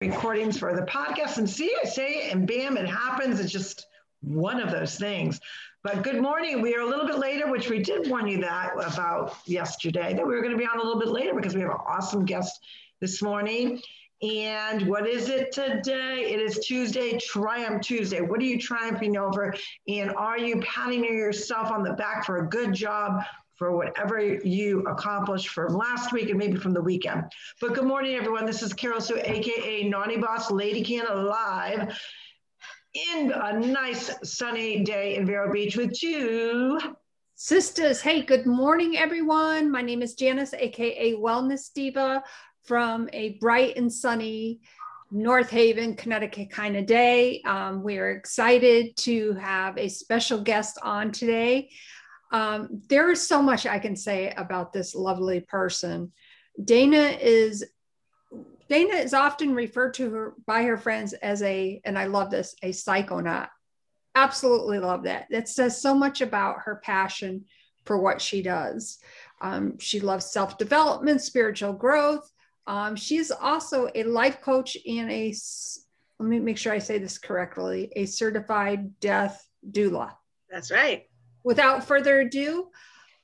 recordings for the podcast, and see, I say it and bam, it happens. It's just one of those things. But good morning. We are a little bit later, which we did warn you that about yesterday, that we were going to be on a little bit later because we have an awesome guest this morning. And what is it today? It is Tuesday, Triumph Tuesday. What are you triumphing over? And are you patting yourself on the back for a good job for whatever you accomplished from last week and maybe from the weekend? But good morning, everyone. This is Carol Sue, AKA Naughty Boss Lady Canna, live in a nice sunny day in Vero Beach with you. Sisters, hey, good morning, everyone. My name is Janice, AKA Wellness Diva, from a bright and sunny North Haven, Connecticut kind of day. We're excited to have a special guest on today. There is so much I can say about this lovely person. Dana is often referred to by her friends as and I love this, a psychonaut. Absolutely love that. That says so much about her passion for what she does. She loves self-development, spiritual growth. She is also a life coach and let me make sure I say this correctly, a certified death doula. That's right. Without further ado,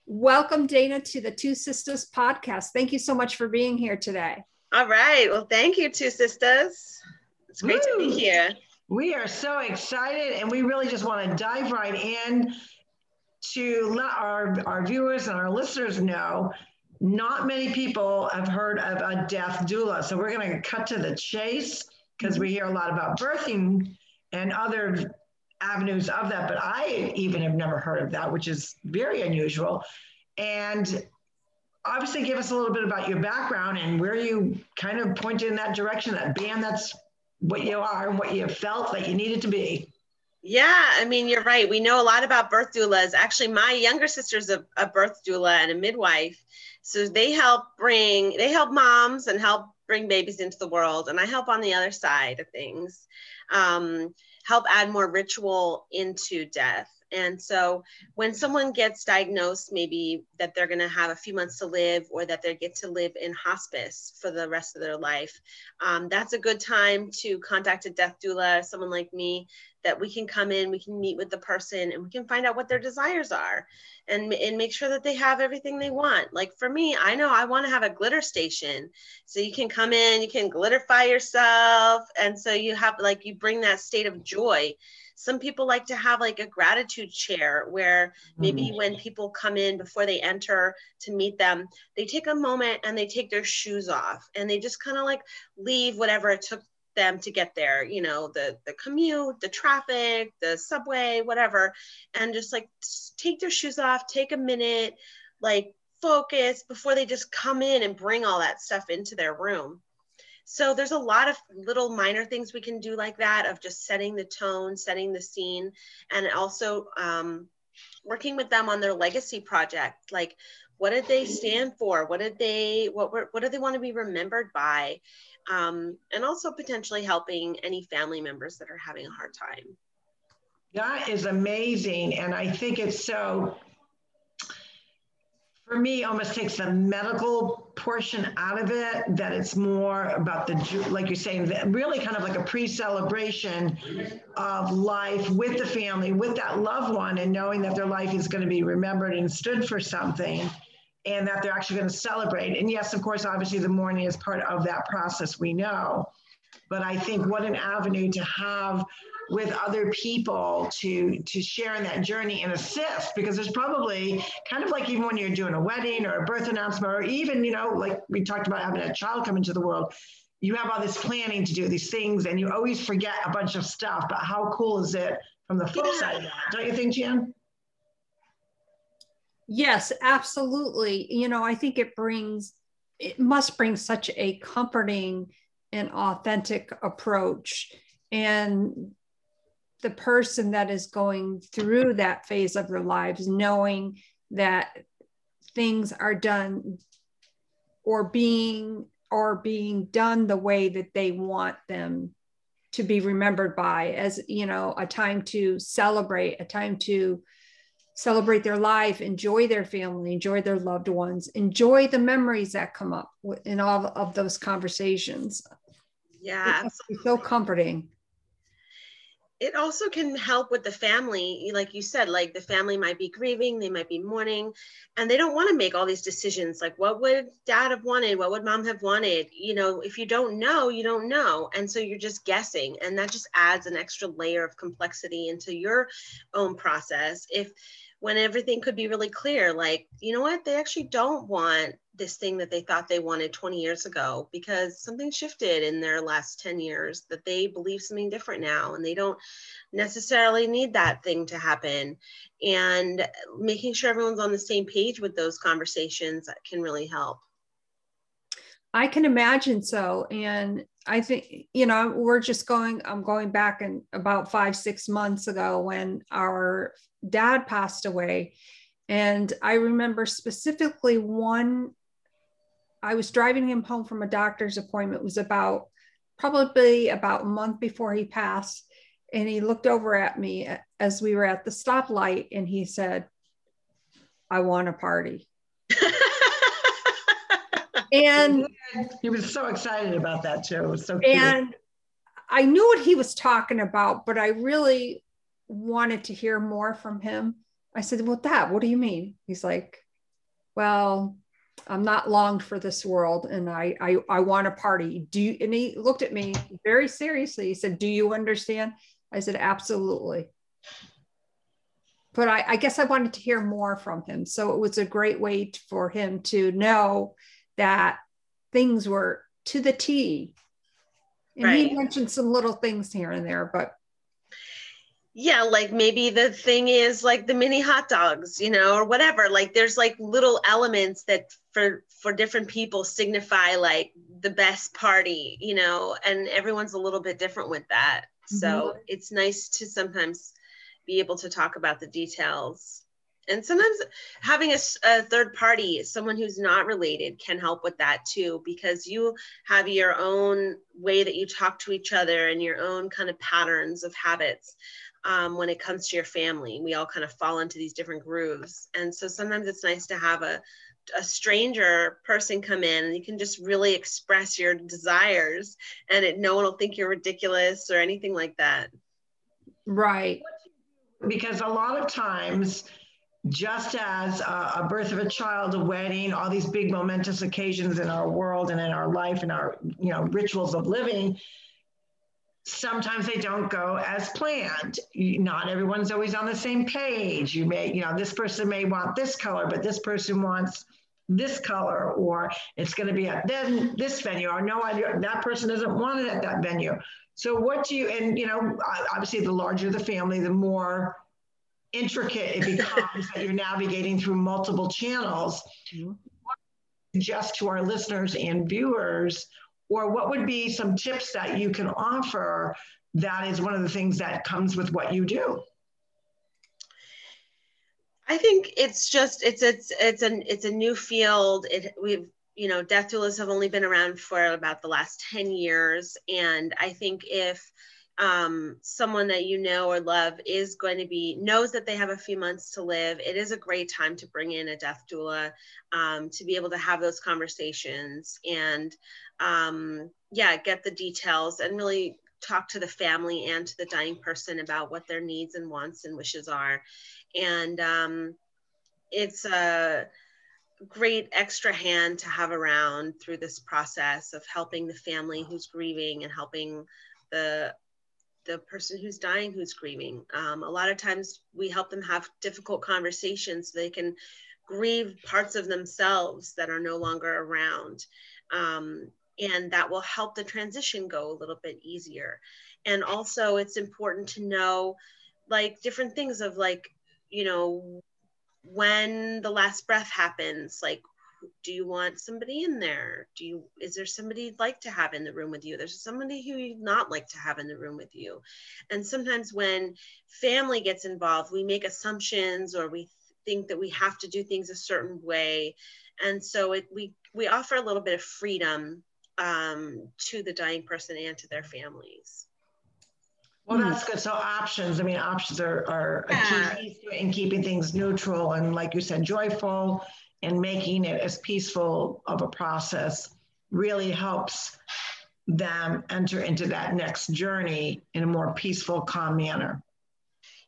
welcome, Dana, to the Two Sisters podcast. Thank you so much for being here today. All right. Well, thank you, Two Sisters. It's great to be here. We are so excited, and we really just want to dive right in to let our viewers and our listeners know not many people have heard of a death doula. So we're going to cut to the chase because we hear a lot about birthing and other avenues of that, but I even have never heard of that, which is very unusual. And obviously, give us a little bit about your background and where you kind of pointed in that direction, that bam, that's what you are and what you felt that you needed to be. Yeah, I mean, you're right. We know a lot about birth doulas. Actually, my younger sister's a birth doula and a midwife. So they help moms and help bring babies into the world. And I help on the other side of things. Help add more ritual into death. And so when someone gets diagnosed, maybe that they're going to have a few months to live or that they get to live in hospice for the rest of their life, that's a good time to contact a death doula, someone like me, that we can come in, we can meet with the person, and we can find out what their desires are and make sure that they have everything they want. Like for me, I know I want to have a glitter station. So you can come in, you can glitterify yourself. And so you have like, you bring that state of joy. Some people like to have like a gratitude chair where maybe when people come in before they enter to meet them, they take a moment and they take their shoes off and they just kind of like leave whatever it took them to get there, you know, the commute, the traffic, the subway, whatever, and just like take their shoes off, take a minute, like focus before they just come in and bring all that stuff into their room. So there's a lot of little minor things we can do like that, of just setting the tone, setting the scene, and also working with them on their legacy project. Like, what did they stand for? What do they want to be remembered by? And also potentially helping any family members that are having a hard time. That is amazing. And I think it's so, for me, almost takes the medical portion out of it, that it's more about the, like you're saying, really kind of like a pre-celebration of life with the family, with that loved one, and knowing that their life is going to be remembered and stood for something, and that they're actually going to celebrate. And yes, of course, obviously the mourning is part of that process, we know. But I think what an avenue to have with other people to share in that journey and assist, because there's probably kind of like, even when you're doing a wedding or a birth announcement, or even, you know, like we talked about having a child come into the world, you have all this planning to do these things and you always forget a bunch of stuff. But how cool is it from the flip side of that? Don't you think, Jan? Yes, absolutely. You know, I think it must bring such a comforting and authentic approach. And the person that is going through that phase of their lives, knowing that things are done or being done the way that they want them to be remembered by, as, you know, a time to celebrate, a time to celebrate their life, enjoy their family, enjoy their loved ones, enjoy the memories that come up in all of those conversations. Yeah, absolutely. So comforting. It also can help with the family. Like you said, like the family might be grieving, they might be mourning, and they don't want to make all these decisions. Like, what would dad have wanted? What would mom have wanted? You know, if you don't know, you don't know. And so you're just guessing. And that just adds an extra layer of complexity into your own process. When everything could be really clear, like, you know what, they actually don't want this thing that they thought they wanted 20 years ago because something shifted in their last 10 years that they believe something different now, and they don't necessarily need that thing to happen. And making sure everyone's on the same page with those conversations can really help. I can imagine so. And I think, you know, I'm going back in about 5-6 months ago when our dad passed away. And I remember specifically I was driving him home from a doctor's appointment. It was probably about a month before he passed. And he looked over at me as we were at the stoplight and he said, "I want a party." And he was so excited about that too. It was so cute. And I knew what he was talking about, but I really wanted to hear more from him. I said, "Well, Dad, what do you mean?" He's like, "Well, I'm not longed for this world, and I want a party. Do you?" And he looked at me very seriously. He said, "Do you understand?" I said, "Absolutely." But I guess I wanted to hear more from him. So it was a great way for him to know that things were to the T. And right. He mentioned some little things here and there, but. Yeah, like maybe the thing is like the mini hot dogs, you know, or whatever. Like there's like little elements that for different people signify like the best party, you know, and everyone's a little bit different with that. Mm-hmm. So it's nice to sometimes be able to talk about the details. And sometimes having a third party, someone who's not related, can help with that too, because you have your own way that you talk to each other and your own kind of patterns of habits when it comes to your family. We all kind of fall into these different grooves. And so sometimes it's nice to have a stranger person come in and you can just really express your desires and no one will think you're ridiculous or anything like that. Right. Because a lot of times, just as a birth of a child, a wedding, all these big momentous occasions in our world and in our life and our, you know, rituals of living, sometimes they don't go as planned. Not everyone's always on the same page. This person may want this color, but this person wants this color, or it's going to be at this venue, or no, that person doesn't want it at that venue. So obviously the larger the family, the more intricate it becomes that you're navigating through multiple channels. Just to our listeners and viewers, or what would be some tips that you can offer that is one of the things that comes with what you do? I think it's a new field. Death doulas have only been around for about the last 10 years. And I think if someone that you know or love is going to knows that they have a few months to live, it is a great time to bring in a death doula to be able to have those conversations and get the details and really talk to the family and to the dying person about what their needs and wants and wishes are. And it's a great extra hand to have around through this process of helping the family who's grieving and helping the person who's dying, who's grieving. A lot of times we help them have difficult conversations so they can grieve parts of themselves that are no longer around. And that will help the transition go a little bit easier. And also it's important to know like different things of like, you know, when the last breath happens, like, do you want somebody in there? Is there somebody you'd like to have in the room with you? There's somebody who you'd not like to have in the room with you. And sometimes when family gets involved, we make assumptions or we think that we have to do things a certain way. And so we offer a little bit of freedom to the dying person and to their families. Well, that's good. So options, I mean, options are a key in keeping things neutral and, like you said, joyful. And making it as peaceful of a process really helps them enter into that next journey in a more peaceful, calm manner.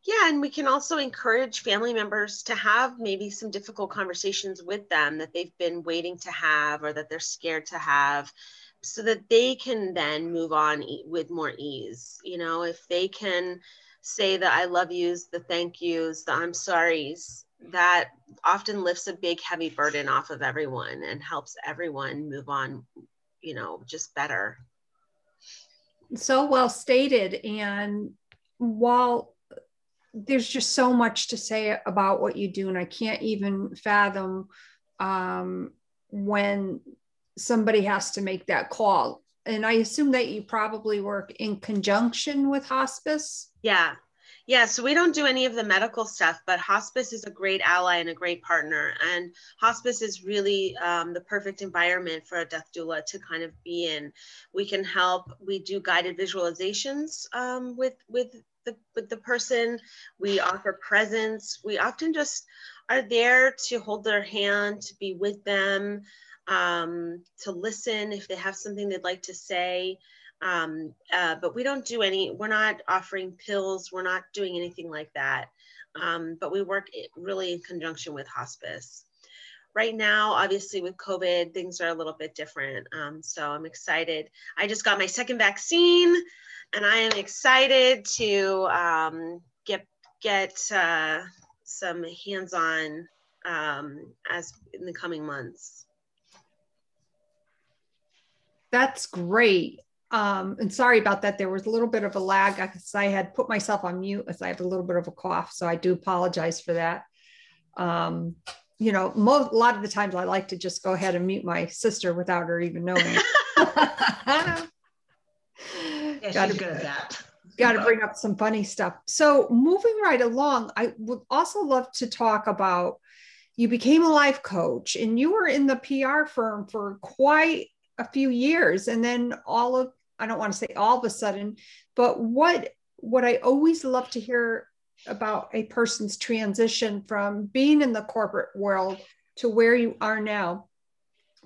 Yeah, and we can also encourage family members to have maybe some difficult conversations with them that they've been waiting to have or that they're scared to have, so that they can then move on with more ease. You know, if they can say the I love yous, the thank yous, the I'm sorry's, that often lifts a big heavy burden off of everyone and helps everyone move on, you know, just better. So well stated. And while there's just so much to say about what you do, and I can't even fathom when somebody has to make that call. And I assume that you probably work in conjunction with hospice. Yeah. Yeah. So we don't do any of the medical stuff, but hospice is a great ally and a great partner. And hospice is really the perfect environment for a death doula to kind of be in. We can help. We do guided visualizations with the person. We offer presence. We often just are there to hold their hand, to be with them, to listen if they have something they'd like to say. But we don't do any, we're not offering pills. We're not doing anything like that. But we work really in conjunction with hospice. Right now, obviously with COVID, things are a little bit different. So I'm excited. I just got my second vaccine and I am excited to get some hands-on as in the coming months. That's great. And sorry about that. There was a little bit of a lag because I had put myself on mute as I have a little bit of a cough. So I do apologize for that. You know, a lot of the times I like to just go ahead and mute my sister without her even knowing. Yeah, she's good at that. Got to bring up some funny stuff. So moving right along, I would also love to talk about, you became a life coach and you were in the PR firm for quite a few years. And then I don't want to say all of a sudden, but what I always love to hear about a person's transition from being in the corporate world to where you are now.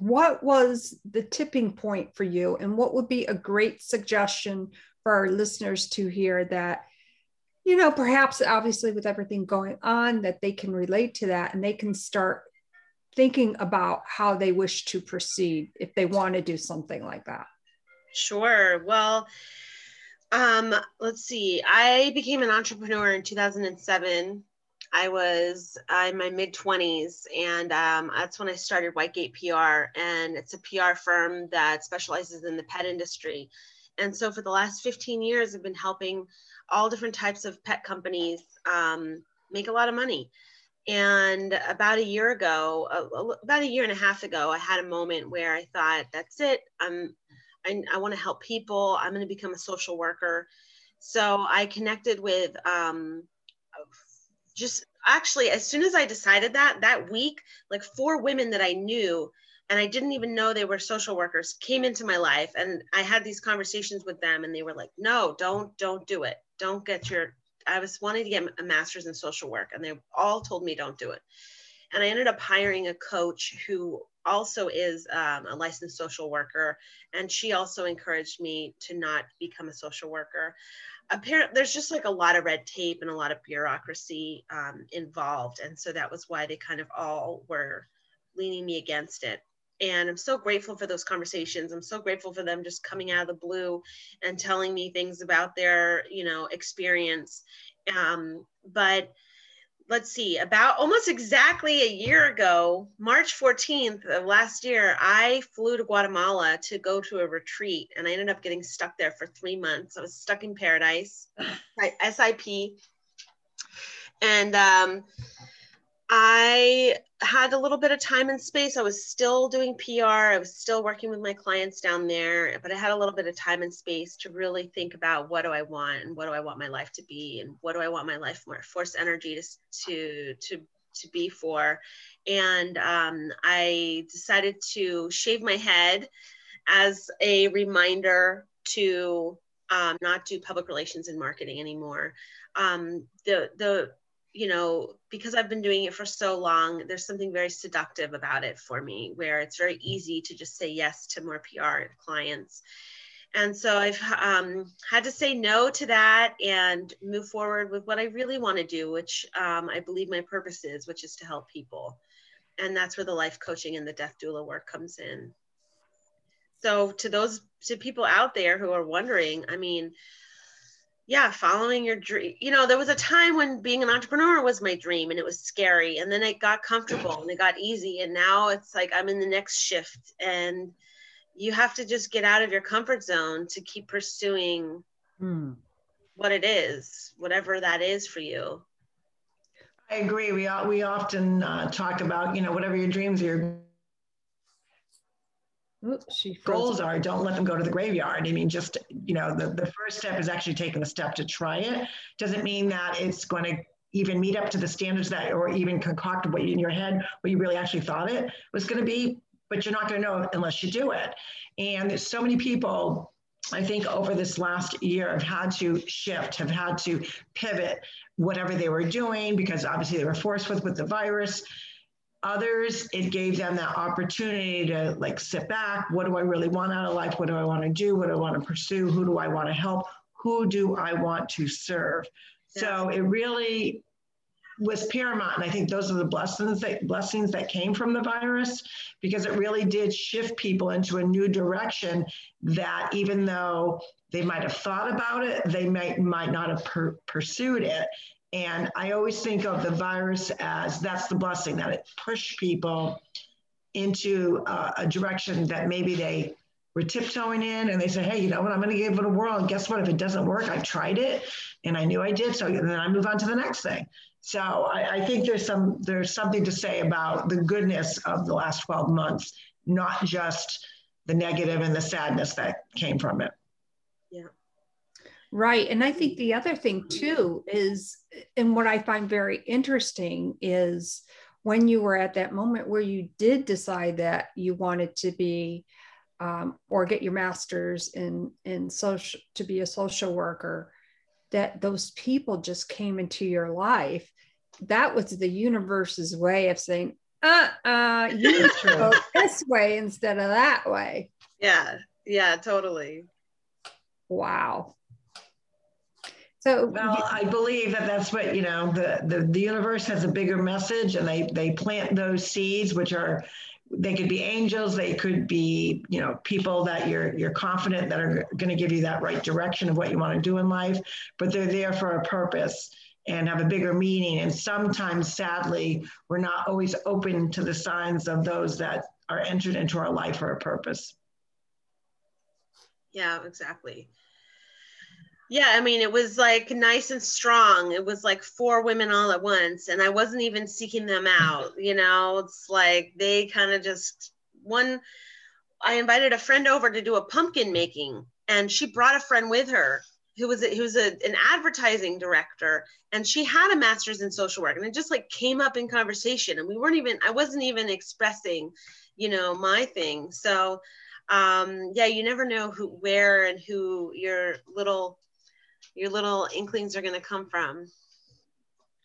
What was the tipping point for you? And what would be a great suggestion for our listeners to hear that, you know, perhaps obviously with everything going on, that they can relate to that and they can start thinking about how they wish to proceed if they want to do something like that? Sure. Well, let's see. I became an entrepreneur in 2007. I was in my mid-20s, and that's when I started Whitegate PR, and it's a PR firm that specializes in the pet industry. And so for the last 15 years, I've been helping all different types of pet companies make a lot of money. And about a year ago, about a year and a half ago, I had a moment where I thought, that's it. I want to help people. I'm going to become a social worker. So I connected with just actually, as soon as I decided that week, like 4 women that I knew, and I didn't even know they were social workers, came into my life. And I had these conversations with them and they were like, no, don't do it. Don't get your, I was wanting to get a master's in social work and they all told me don't do it. And I ended up hiring a coach who also is a licensed social worker. And she also encouraged me to not become a social worker. Apparently, there's just like a lot of red tape and a lot of bureaucracy involved. And so that was why they kind of all were leaning me against it. And I'm so grateful for those conversations. I'm so grateful for them just coming out of the blue and telling me things about their, you know, experience. But let's see, about almost exactly a year ago, March 14th of last year, I flew to Guatemala to go to a retreat. And I ended up getting stuck there for 3 months. I was stuck in paradise, SIP. And I had a little bit of time and space. I was still doing PR. I was still working with my clients down there, but I had a little bit of time and space to really think about what do I want and what do I want my life to be and what do I want my life more force energy to be for. And I decided to shave my head as a reminder to not do public relations and marketing anymore. You know, because I've been doing it for so long, there's something very seductive about it for me, where it's very easy to just say yes to more PR clients. And so I've had to say no to that and move forward with what I really want to do, which I believe my purpose is, which is to help people. And that's where the life coaching and the death doula work comes in. So to those, to people out there who are wondering, I mean, yeah, following your dream. You know, there was a time when being an entrepreneur was my dream and it was scary. And then it got comfortable and it got easy. And now it's like, I'm in the next shift, and you have to just get out of your comfort zone to keep pursuing what it is, whatever that is for you. I agree. We often talk about, you know, whatever your dreams are, your goals are, don't let them go to the graveyard. I mean, just, you know, the first step is actually taking the step to try it. Doesn't mean that it's going to even meet up to the standards that, or even concoct what you, in your head, what you really actually thought it was going to be, but you're not going to know unless you do it. And there's so many people, I think, over this last year have had to shift, have had to pivot whatever they were doing, because obviously they were forced with the virus. Others, it gave them that opportunity to like sit back. What do I really want out of life? What do I want to do? What do I want to pursue? Who do I want to help? Who do I want to serve? Yeah. So it really was paramount. And I think those are the blessings that came from the virus, because it really did shift people into a new direction that even though they might have thought about it, they might not have pursued it. And I always think of the virus as that's the blessing, that it pushed people into a direction that maybe they were tiptoeing in, and they said, hey, you know what, I'm going to give it a whirl. And guess what? If it doesn't work, I tried it and I knew I did. So then I move on to the next thing. So I think there's something to say about the goodness of the last 12 months, not just the negative and the sadness that came from it. Yeah. Right. And I think the other thing too is, and what I find very interesting is when you were at that moment where you did decide that you wanted to be or get your master's in social, to be a social worker, that those people just came into your life. That was the universe's way of saying, you go this way instead of that way. Yeah. Yeah, totally. Wow. So, well, I believe that that's what, you know, the universe has a bigger message, and they plant those seeds, which are, they could be angels. They could be, you know, people that you're confident that are going to give you that right direction of what you want to do in life, but they're there for a purpose and have a bigger meaning. And sometimes, sadly, we're not always open to the signs of those that are entered into our life for a purpose. Yeah, exactly. Yeah, I mean, it was like nice and strong. It was like 4 women all at once, and I wasn't even seeking them out. You know, it's like they kind of just one. I invited a friend over to do a pumpkin making, and she brought a friend with her who was an advertising director, and she had a master's in social work, and it just like came up in conversation, and I wasn't even expressing, you know, my thing. So, yeah, you never know where and who your little inklings are going to come from.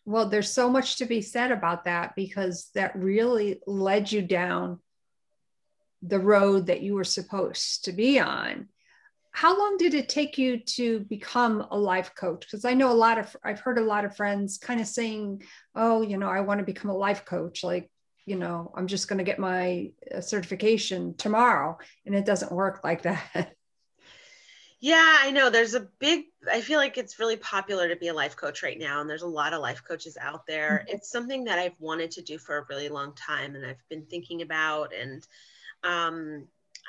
Well, there's so much to be said about that, because that really led you down the road that you were supposed to be on. How long did it take you to become a life coach? Because I know I've heard a lot of friends kind of saying, oh, you know, I want to become a life coach. Like, you know, I'm just going to get my certification tomorrow. And it doesn't work like that. Yeah, I know. I feel like it's really popular to be a life coach right now, and there's a lot of life coaches out there. Mm-hmm. It's something that I've wanted to do for a really long time, and I've been thinking about. And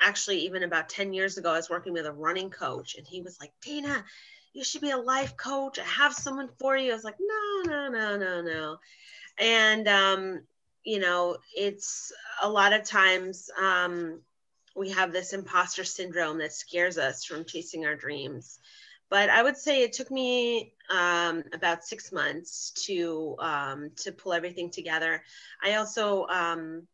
actually, even about 10 years ago, I was working with a running coach, and he was like, Dana, you should be a life coach. I have someone for you. I was like, no. And, you know, it's a lot of times, we have this imposter syndrome that scares us from chasing our dreams. But I would say it took me about 6 months to pull everything together. I also am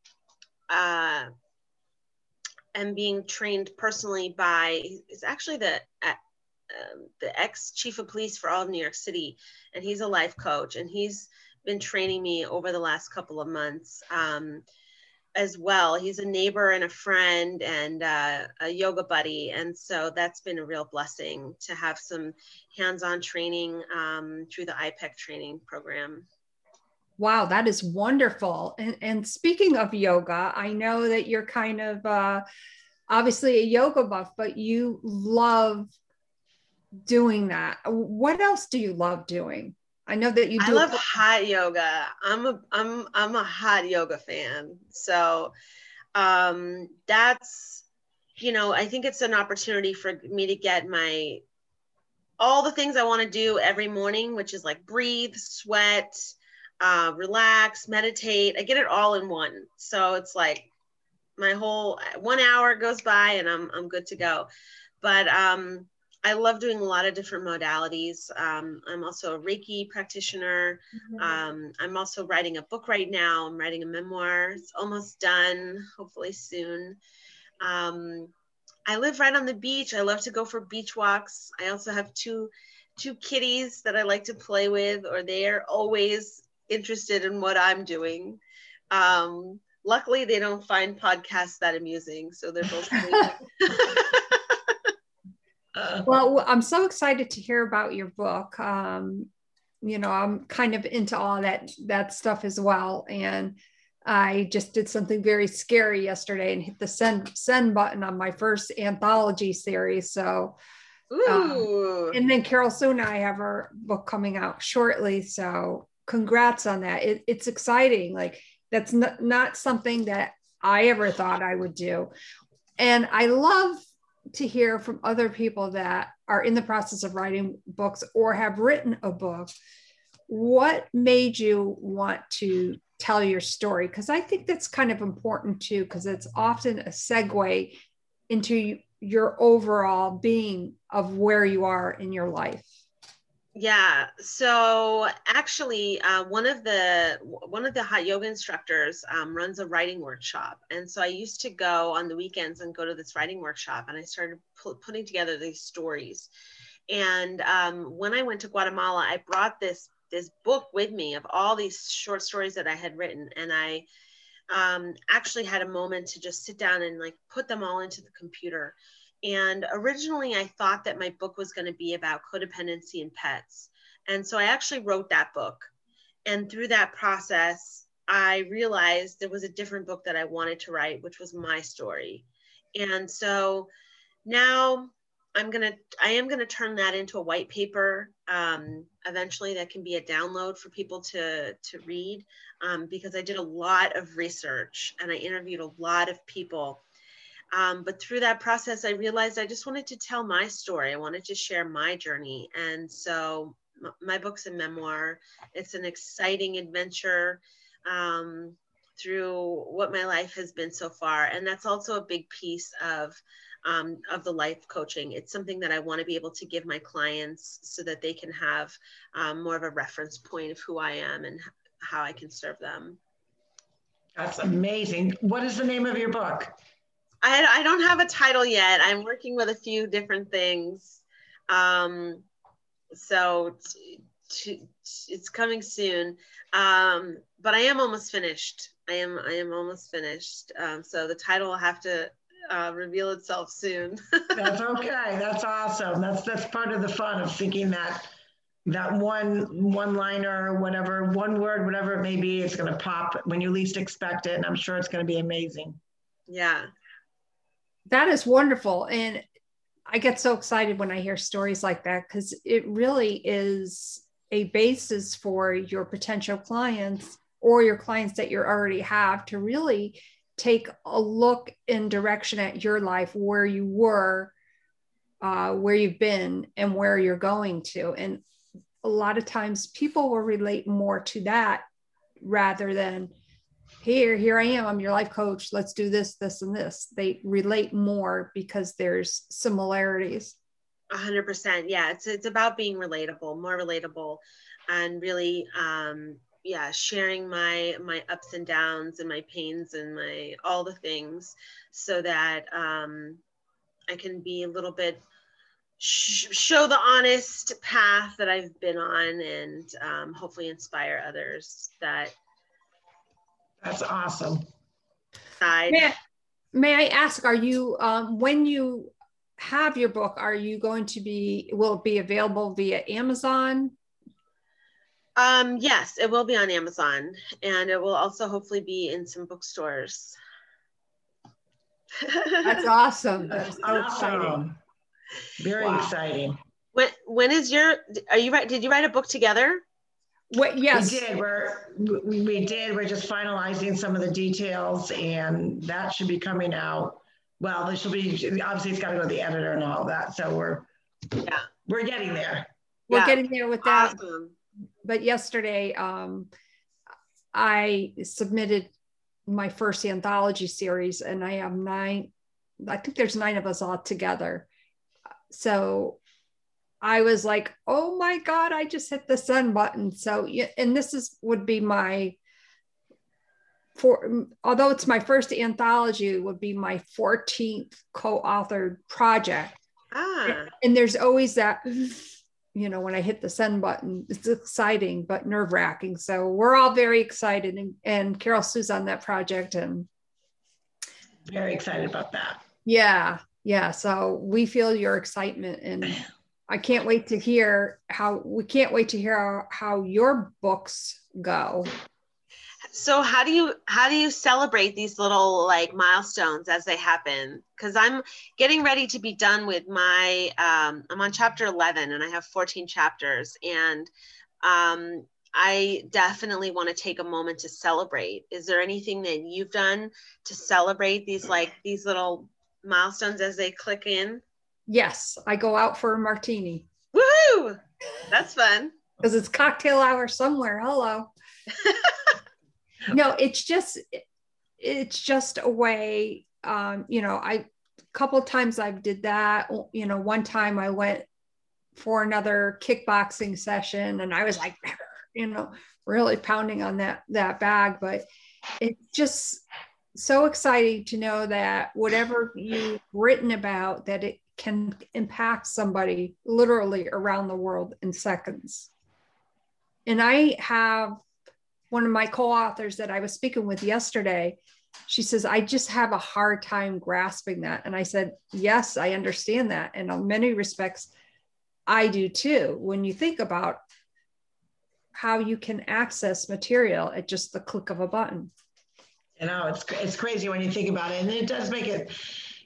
being trained personally by, it's actually the ex-chief of police for all of New York City, and he's a life coach, and he's been training me over the last couple of months as well. He's a neighbor and a friend and a yoga buddy. And so that's been a real blessing to have some hands-on training through the IPEC training program. Wow, that is wonderful. And speaking of yoga, I know that you're kind of obviously a yoga buff, but you love doing that. What else do you love doing? I know that you do. I love hot yoga. I'm a hot yoga fan. So that's, you know, I think it's an opportunity for me to get my, all the things I want to do every morning, which is like breathe, sweat, relax, meditate. I get it all in one. So it's like my whole 1 hour goes by and I'm good to go. But I love doing a lot of different modalities. I'm also a Reiki practitioner. Mm-hmm. I'm also writing a book right now. I'm writing a memoir. It's almost done, hopefully soon. I live right on the beach. I love to go for beach walks. I also have two kitties that I like to play with, or they're always interested in what I'm doing. Luckily, they don't find podcasts that amusing, so they're both Well, I'm so excited to hear about your book. You know, I'm kind of into all that stuff as well. And I just did something very scary yesterday and hit the send button on my first anthology series. So, and then Carol Sue and I have our book coming out shortly. So congrats on that. It's exciting. Like that's not something that I ever thought I would do. And I love to hear from other people that are in the process of writing books or have written a book. What made you want to tell your story? Because I think that's kind of important too, because it's often a segue into your overall being of where you are in your life. Yeah. So actually, one of the hot yoga instructors runs a writing workshop, and so I used to go on the weekends and go to this writing workshop, and I started putting together these stories. And when I went to Guatemala, I brought this book with me of all these short stories that I had written, and I actually had a moment to just sit down and like put them all into the computer. And originally I thought that my book was going to be about codependency and pets. And so I actually wrote that book. And through that process, I realized there was a different book that I wanted to write, which was my story. And so now I am going to turn that into a white paper. Eventually that can be a download for people to read, because I did a lot of research and I interviewed a lot of people. But through that process, I realized I just wanted to tell my story. I wanted to share my journey. And so my book's a memoir. It's an exciting adventure through what my life has been so far. And that's also a big piece of the life coaching. It's something that I want to be able to give my clients so that they can have more of a reference point of who I am and how I can serve them. That's amazing. What is the name of your book? I don't have a title yet. I'm working with a few different things. So it's coming soon. But I am almost finished. I am almost finished. So the title will have to reveal itself soon. That's okay. That's awesome. That's part of the fun of thinking that one-liner, whatever, one word, whatever it may be, it's going to pop when you least expect it. And I'm sure it's going to be amazing. Yeah. That is wonderful. And I get so excited when I hear stories like that, because it really is a basis for your potential clients or your clients that you already have to really take a look in direction at your life, where you were, where you've been, and where you're going to. And a lot of times people will relate more to that rather than, Here I am. I'm your life coach. Let's do this, this, and this. They relate more because there's similarities. 100%. Yeah. It's about being relatable, more relatable, and really, sharing my ups and downs and my pains and my, all the things, so that I can be a little bit, show the honest path that I've been on, and hopefully inspire others. That's awesome. side. May I ask, are you, when you have your book, are you going to be, will it be available via Amazon? Yes, it will be on Amazon, and it will also hopefully be in some bookstores. That's awesome. That's so exciting. Very exciting. When is your, did you write a book together? Yes. We did. We're just finalizing some of the details, and that should be coming out. Well, this should be, obviously it's got to go to the editor and all that. So we're getting there. We're getting there with that. Awesome. But yesterday, I submitted my first anthology series, and I have 9, I think there's 9 of us all together. So I was like, oh my God, I just hit the send button. So, and this would be my, although it's my first anthology, it would be my 14th co-authored project. And there's always that, you know, when I hit the send button, it's exciting, but nerve wracking. So we're all very excited, and Carol Sue's on that project, and very excited about that. Yeah. Yeah. So we feel your excitement, and I can't wait to hear how your books go. So how do you celebrate these little like milestones as they happen? Because I'm getting ready to be done with my I'm on chapter 11, and I have 14 chapters, and I definitely want to take a moment to celebrate. Is there anything that you've done to celebrate these little milestones as they click in? Yes, I go out for a martini. Woohoo! That's fun. Because it's cocktail hour somewhere. Hello. No, it's just a way, you know, a couple of times I've did that, you know, one time I went for another kickboxing session, and I was like, you know, really pounding on that bag, but it's just so exciting to know that whatever you've written about, that it can impact somebody literally around the world in seconds. And I have one of my co-authors that I was speaking with yesterday, she says, I just have a hard time grasping that. And I said, yes, I understand that. And in many respects, I do too. When you think about how you can access material at just the click of a button. You know, it's crazy when you think about it. And it does make it,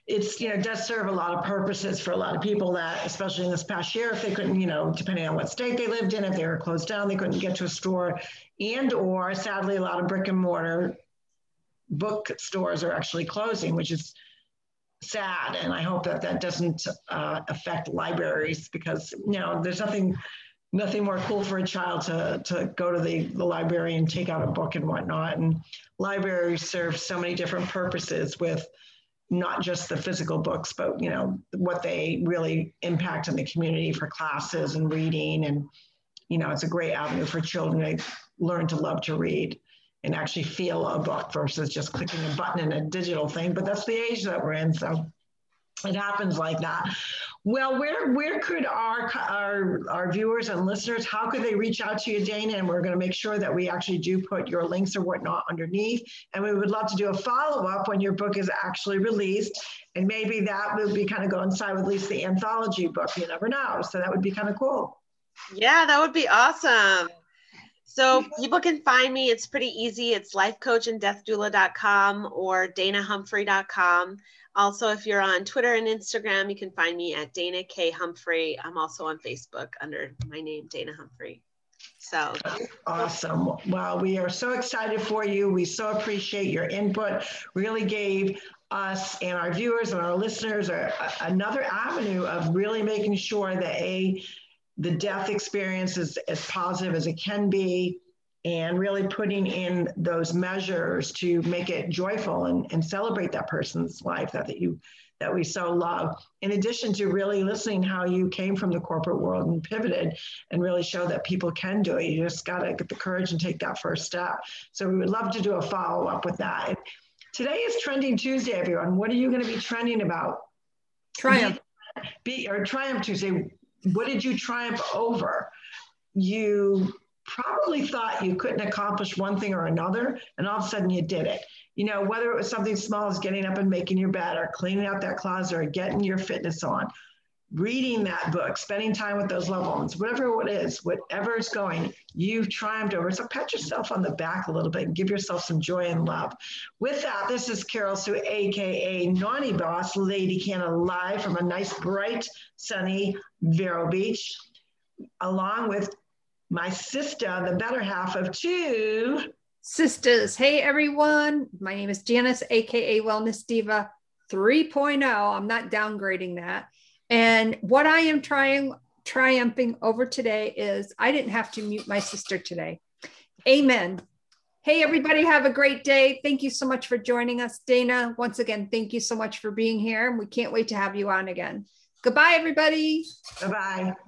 it's, you know, does serve a lot of purposes for a lot of people that, especially in this past year, if they couldn't, you know, depending on what state they lived in, if they were closed down, they couldn't get to a store, and or sadly, a lot of brick and mortar book stores are actually closing, which is sad. And I hope that that doesn't affect libraries, because, you know, there's nothing more cool for a child to go to the library and take out a book and whatnot. And libraries serve so many different purposes with not just the physical books, but, you know, what they really impact on the community for classes and reading. And, you know, it's a great avenue for children to learn to love to read and actually feel a book versus just clicking a button in a digital thing. But that's the age that we're in, so it happens like that. Well, where could our viewers and listeners, how could they reach out to you, Dana? And we're going to make sure that we actually do put your links or whatnot underneath. And we would love to do a follow-up when your book is actually released. And maybe that would be kind of coincide with at least the anthology book. You never know. So that would be kind of cool. Yeah, that would be awesome. So people can find me. It's pretty easy. It's lifecoachanddeathdoula.com or danahumphrey.com. Also, if you're on Twitter and Instagram, you can find me at Dana K. Humphrey. I'm also on Facebook under my name, Dana Humphrey. So awesome. Well, we are so excited for you. We so appreciate your input. Really gave us and our viewers and our listeners another avenue of really making sure that the death experience is as positive as it can be, and really putting in those measures to make it joyful and celebrate that person's life that we so love. In addition to really listening how you came from the corporate world and pivoted and really show that people can do it. You just got to get the courage and take that first step. So we would love to do a follow-up with that. And today is Trending Tuesday, everyone. What are you going to be trending about? Triumph Tuesday. What did you triumph over? You probably thought you couldn't accomplish one thing or another, and all of a sudden you did it. You know, whether it was something small as getting up and making your bed or cleaning out that closet or getting your fitness on, reading that book, spending time with those loved ones, whatever it's going, you've triumphed over. So pat yourself on the back a little bit and give yourself some joy and love. With that, this is Carol Sue, AKA Naughty Boss, Lady Canna, live from a nice, bright, sunny Vero Beach, along with my sister, the better half of two sisters. Hey, everyone. My name is Janice, AKA Wellness Diva 3.0. I'm not downgrading that. And what I am triumphing over today is I didn't have to mute my sister today. Amen. Hey, everybody, have a great day. Thank you so much for joining us. Dana, once again, thank you so much for being here. We can't wait to have you on again. Goodbye, everybody. Bye-bye.